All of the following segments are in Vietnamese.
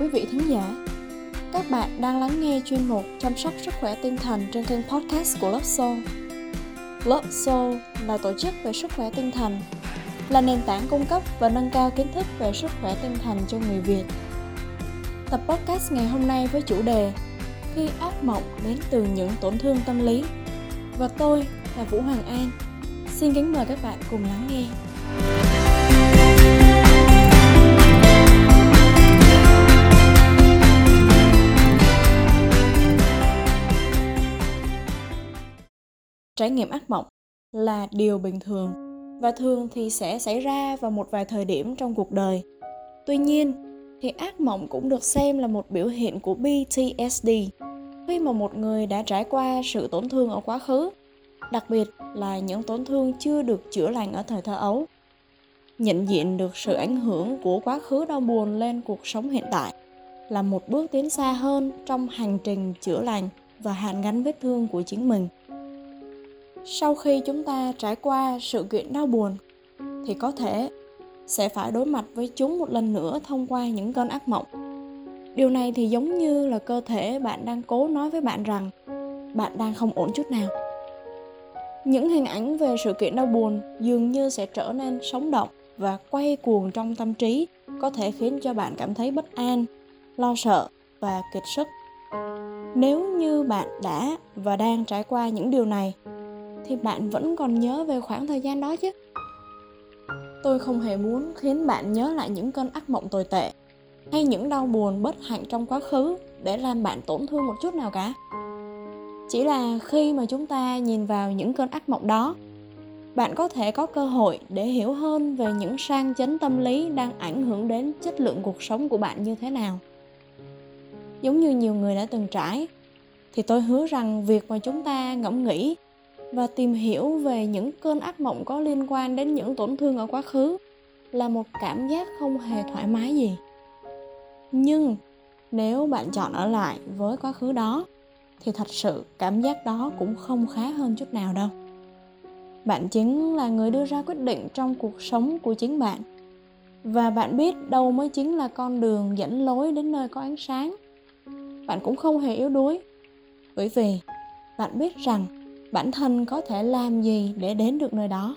quý vị thính giả. Các bạn đang lắng nghe chuyên mục chăm sóc sức khỏe tinh thần trên kênh podcast của Love Soul. Love Soul là tổ chức về sức khỏe tinh thần, là nền tảng cung cấp và nâng cao kiến thức về sức khỏe tinh thần cho người Việt. Tập podcast ngày hôm nay với chủ đề Khi ác mộng đến từ những tổn thương tâm lý. Và tôi là Vũ Hoàng An. Xin kính mời các bạn cùng lắng nghe. Trải nghiệm ác mộng là điều bình thường và thường thì sẽ xảy ra vào một vài thời điểm trong cuộc đời. Tuy nhiên thì ác mộng cũng được xem là một biểu hiện của PTSD khi mà một người đã trải qua sự tổn thương ở quá khứ, đặc biệt là những tổn thương chưa được chữa lành ở thời thơ ấu. Nhận diện được sự ảnh hưởng của quá khứ đau buồn lên cuộc sống hiện tại là một bước tiến xa hơn trong hành trình chữa lành và hàn gắn vết thương của chính mình. Sau khi chúng ta trải qua sự kiện đau buồn thì có thể sẽ phải đối mặt với chúng một lần nữa thông qua những cơn ác mộng. Điều này thì giống như là cơ thể bạn đang cố nói với bạn rằng bạn đang không ổn chút nào. Những hình ảnh về sự kiện đau buồn dường như sẽ trở nên sống động và quay cuồng trong tâm trí, có thể khiến cho bạn cảm thấy bất an, lo sợ và kiệt sức. Nếu như bạn đã và đang trải qua những điều này thì bạn vẫn còn nhớ về khoảng thời gian đó chứ. Tôi không hề muốn khiến bạn nhớ lại những cơn ác mộng tồi tệ hay những đau buồn bất hạnh trong quá khứ để làm bạn tổn thương một chút nào cả. Chỉ là khi mà chúng ta nhìn vào những cơn ác mộng đó, bạn có thể có cơ hội để hiểu hơn về những sang chấn tâm lý đang ảnh hưởng đến chất lượng cuộc sống của bạn như thế nào. Giống như nhiều người đã từng trải, thì tôi hứa rằng việc mà chúng ta ngẫm nghĩ và tìm hiểu về những cơn ác mộng có liên quan đến những tổn thương ở quá khứ là một cảm giác không hề thoải mái gì. Nhưng nếu bạn chọn ở lại với quá khứ đó thì thật sự cảm giác đó cũng không khá hơn chút nào đâu. Bạn chính là người đưa ra quyết định trong cuộc sống của chính bạn, và bạn biết đâu mới chính là con đường dẫn lối đến nơi có ánh sáng. Bạn cũng không hề yếu đuối, bởi vì bạn biết rằng bản thân có thể làm gì để đến được nơi đó.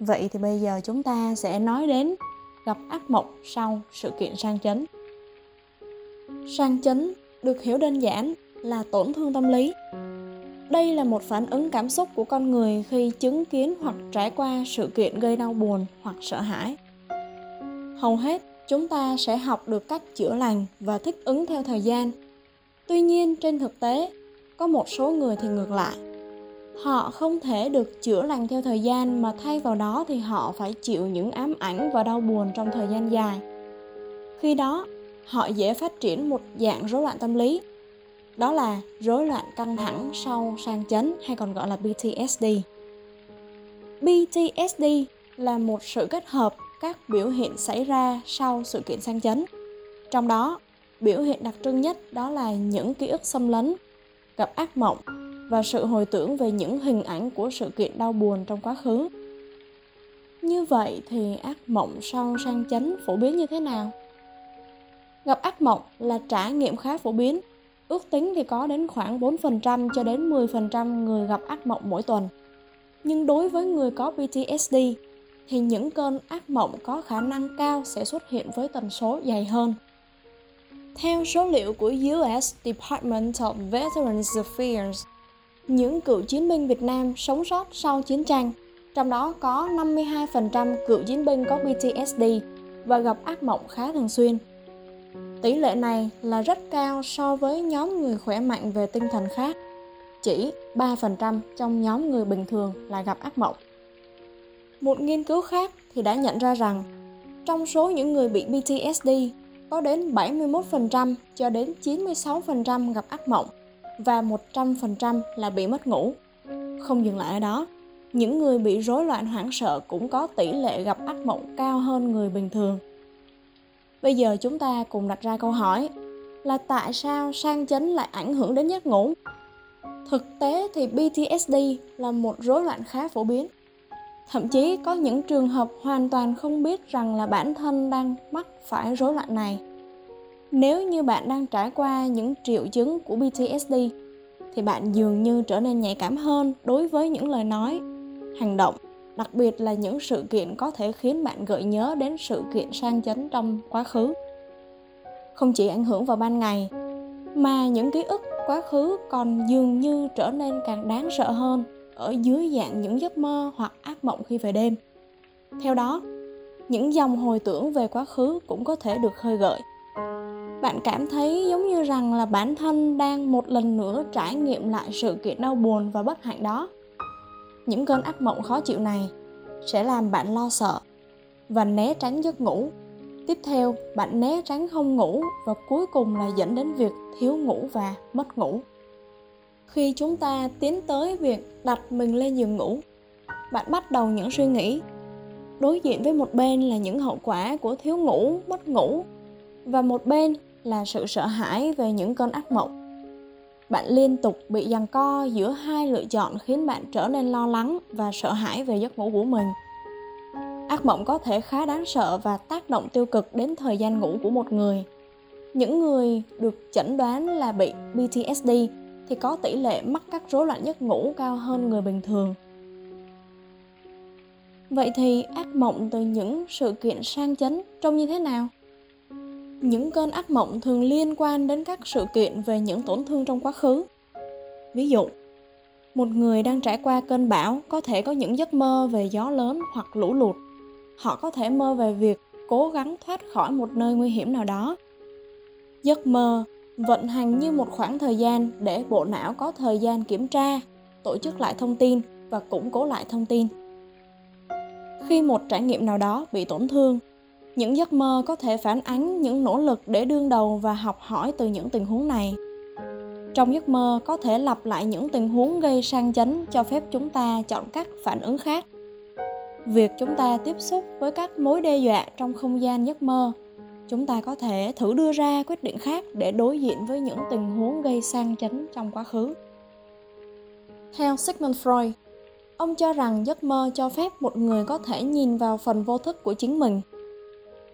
Vậy thì bây giờ chúng ta sẽ nói đến gặp ác mộng sau sự kiện sang chấn. Sang chấn được hiểu đơn giản là tổn thương tâm lý. Đây là một phản ứng cảm xúc của con người khi chứng kiến hoặc trải qua sự kiện gây đau buồn hoặc sợ hãi. Hầu hết chúng ta sẽ học được cách chữa lành và thích ứng theo thời gian. Tuy nhiên trên thực tế, có một số người thì ngược lại. Họ không thể được chữa lành theo thời gian mà thay vào đó thì họ phải chịu những ám ảnh và đau buồn trong thời gian dài. Khi đó, họ dễ phát triển một dạng rối loạn tâm lý. Đó là rối loạn căng thẳng sau sang chấn, hay còn gọi là PTSD. PTSD là một sự kết hợp các biểu hiện xảy ra sau sự kiện sang chấn. Trong đó, biểu hiện đặc trưng nhất đó là những ký ức xâm lấn, gặp ác mộng và sự hồi tưởng về những hình ảnh của sự kiện đau buồn trong quá khứ. Như vậy thì ác mộng sau sang chấn phổ biến như thế nào? Gặp ác mộng là trải nghiệm khá phổ biến. Ước tính thì có đến khoảng 4% cho đến 10% người gặp ác mộng mỗi tuần. Nhưng đối với người có PTSD thì những cơn ác mộng có khả năng cao sẽ xuất hiện với tần số dày hơn. Theo số liệu của U.S. Department of Veterans Affairs, những cựu chiến binh Việt Nam sống sót sau chiến tranh, trong đó có 52% cựu chiến binh có PTSD và gặp ác mộng khá thường xuyên. Tỷ lệ này là rất cao so với nhóm người khỏe mạnh về tinh thần khác, chỉ 3% trong nhóm người bình thường là gặp ác mộng. Một nghiên cứu khác thì đã nhận ra rằng trong số những người bị PTSD, có đến 71% cho đến 96% gặp ác mộng và 100% là bị mất ngủ. Không dừng lại ở đó, những người bị rối loạn hoảng sợ cũng có tỷ lệ gặp ác mộng cao hơn người bình thường. Bây giờ chúng ta cùng đặt ra câu hỏi là tại sao sang chấn lại ảnh hưởng đến giấc ngủ? Thực tế thì PTSD là một rối loạn khá phổ biến. Thậm chí có những trường hợp hoàn toàn không biết rằng là bản thân đang mắc phải rối loạn này. Nếu như bạn đang trải qua những triệu chứng của PTSD thì bạn dường như trở nên nhạy cảm hơn đối với những lời nói, hành động, đặc biệt là những sự kiện có thể khiến bạn gợi nhớ đến sự kiện sang chấn trong quá khứ. Không chỉ ảnh hưởng vào ban ngày, mà những ký ức quá khứ còn dường như trở nên càng đáng sợ hơn ở dưới dạng những giấc mơ hoặc ác mộng khi về đêm. Theo đó, những dòng hồi tưởng về quá khứ cũng có thể được khơi gợi. Bạn cảm thấy giống như rằng là bản thân đang một lần nữa trải nghiệm lại sự kiện đau buồn và bất hạnh đó. Những cơn ác mộng khó chịu này sẽ làm bạn lo sợ và né tránh giấc ngủ. Tiếp theo, bạn né tránh không ngủ và cuối cùng là dẫn đến việc thiếu ngủ và mất ngủ. Khi chúng ta tiến tới việc đặt mình lên giường ngủ, bạn bắt đầu những suy nghĩ đối diện với một bên là những hậu quả của thiếu ngủ, mất ngủ và một bên là sự sợ hãi về những cơn ác mộng. Bạn liên tục bị giằng co giữa hai lựa chọn khiến bạn trở nên lo lắng và sợ hãi về giấc ngủ của mình. Ác mộng có thể khá đáng sợ và tác động tiêu cực đến thời gian ngủ của một người. Những người được chẩn đoán là bị PTSD thì có tỷ lệ mắc các rối loạn giấc ngủ cao hơn người bình thường. Vậy thì ác mộng từ những sự kiện sang chấn trông như thế nào? Những cơn ác mộng thường liên quan đến các sự kiện về những tổn thương trong quá khứ. Ví dụ, một người đang trải qua cơn bão có thể có những giấc mơ về gió lớn hoặc lũ lụt. Họ có thể mơ về việc cố gắng thoát khỏi một nơi nguy hiểm nào đó. Giấc mơ vận hành như một khoảng thời gian để bộ não có thời gian kiểm tra, tổ chức lại thông tin và củng cố lại thông tin. Khi một trải nghiệm nào đó bị tổn thương, những giấc mơ có thể phản ánh những nỗ lực để đương đầu và học hỏi từ những tình huống này. Trong giấc mơ có thể lặp lại những tình huống gây sang chấn cho phép chúng ta chọn các phản ứng khác. Việc chúng ta tiếp xúc với các mối đe dọa trong không gian giấc mơ, chúng ta có thể thử đưa ra quyết định khác để đối diện với những tình huống gây sang chấn trong quá khứ. Theo Sigmund Freud, ông cho rằng giấc mơ cho phép một người có thể nhìn vào phần vô thức của chính mình.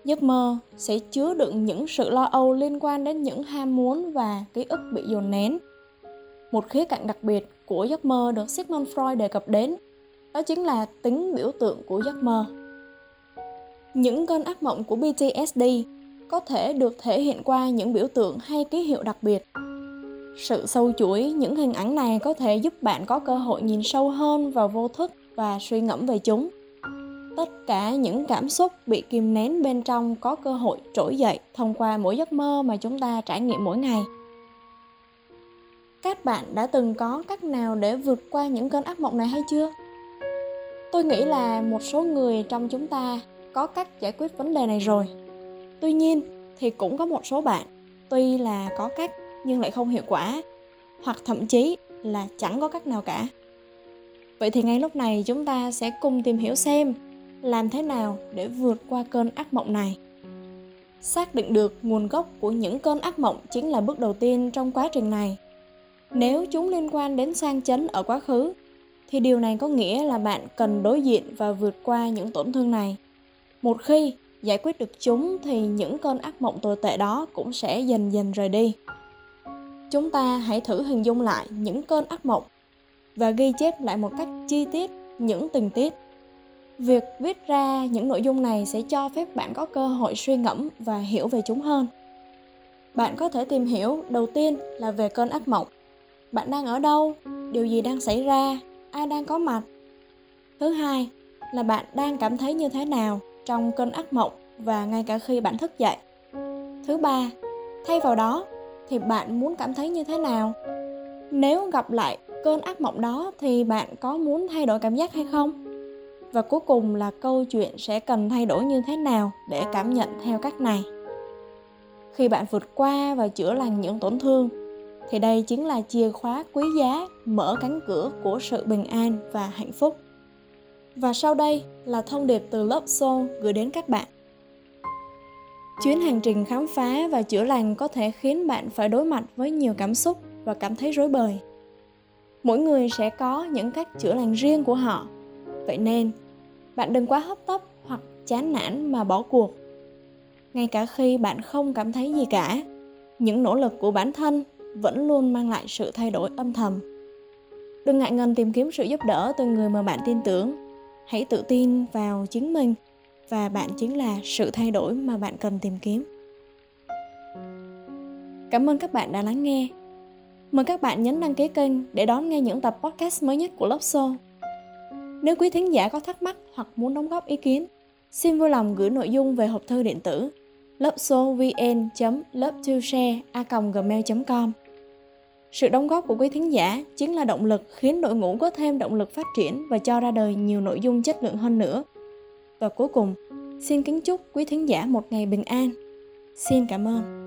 Giấc mơ sẽ chứa đựng những sự lo âu liên quan đến những ham muốn và ký ức bị dồn nén. Một khía cạnh đặc biệt của giấc mơ được Sigmund Freud đề cập đến, đó chính là tính biểu tượng của giấc mơ. Những cơn ác mộng của PTSD có thể được thể hiện qua những biểu tượng hay ký hiệu đặc biệt. Sự sâu chuỗi những hình ảnh này có thể giúp bạn có cơ hội nhìn sâu hơn vào vô thức và suy ngẫm về chúng. Tất cả những cảm xúc bị kìm nén bên trong có cơ hội trỗi dậy thông qua mỗi giấc mơ mà chúng ta trải nghiệm mỗi ngày. Các bạn đã từng có cách nào để vượt qua những cơn ác mộng này hay chưa? Tôi nghĩ là một số người trong chúng ta có cách giải quyết vấn đề này rồi. Tuy nhiên thì cũng có một số bạn tuy là có cách nhưng lại không hiệu quả, hoặc thậm chí là chẳng có cách nào cả. Vậy thì ngay lúc này chúng ta sẽ cùng tìm hiểu xem làm thế nào để vượt qua cơn ác mộng này. Xác định được nguồn gốc của những cơn ác mộng chính là bước đầu tiên trong quá trình này. Nếu chúng liên quan đến sang chấn ở quá khứ, thì điều này có nghĩa là bạn cần đối diện và vượt qua những tổn thương này. Một khi giải quyết được chúng thì những cơn ác mộng tồi tệ đó cũng sẽ dần dần rời đi. Chúng ta hãy thử hình dung lại những cơn ác mộng và ghi chép lại một cách chi tiết những tình tiết. Việc viết ra những nội dung này sẽ cho phép bạn có cơ hội suy ngẫm và hiểu về chúng hơn. Bạn có thể tìm hiểu đầu tiên là về cơn ác mộng. Bạn đang ở đâu? Điều gì đang xảy ra? Ai đang có mặt? Thứ hai là bạn đang cảm thấy như thế nào trong cơn ác mộng và ngay cả khi bạn thức dậy. Thứ ba, thay vào đó thì bạn muốn cảm thấy như thế nào? Nếu gặp lại cơn ác mộng đó thì bạn có muốn thay đổi cảm giác hay không? Và cuối cùng là câu chuyện sẽ cần thay đổi như thế nào để cảm nhận theo cách này. Khi bạn vượt qua và chữa lành những tổn thương, thì đây chính là chìa khóa quý giá mở cánh cửa của sự bình an và hạnh phúc. Và sau đây là thông điệp từ Love Soul gửi đến các bạn. Chuyến hành trình khám phá và chữa lành có thể khiến bạn phải đối mặt với nhiều cảm xúc và cảm thấy rối bời. Mỗi người sẽ có những cách chữa lành riêng của họ. Vậy nên, bạn đừng quá hấp tấp hoặc chán nản mà bỏ cuộc. ngay cả khi bạn không cảm thấy gì cả. Những nỗ lực của bản thân vẫn luôn mang lại sự thay đổi âm thầm. Đừng ngại ngần tìm kiếm sự giúp đỡ từ người mà bạn tin tưởng. Hãy tự tin vào chính mình, và bạn chính là sự thay đổi mà bạn cần tìm kiếm. Cảm ơn các bạn đã lắng nghe. Mời các bạn nhấn đăng ký kênh để đón nghe những tập podcast mới nhất của Love Soul. Nếu quý thính giả có thắc mắc hoặc muốn đóng góp ý kiến, xin vui lòng gửi nội dung về hộp thư điện tử lovesoulvn.lovetoshare@gmail.com. Sự đóng góp của quý thính giả chính là động lực khiến đội ngũ có thêm động lực phát triển và cho ra đời nhiều nội dung chất lượng hơn nữa. Và cuối cùng, xin kính chúc quý thính giả một ngày bình an. Xin cảm ơn.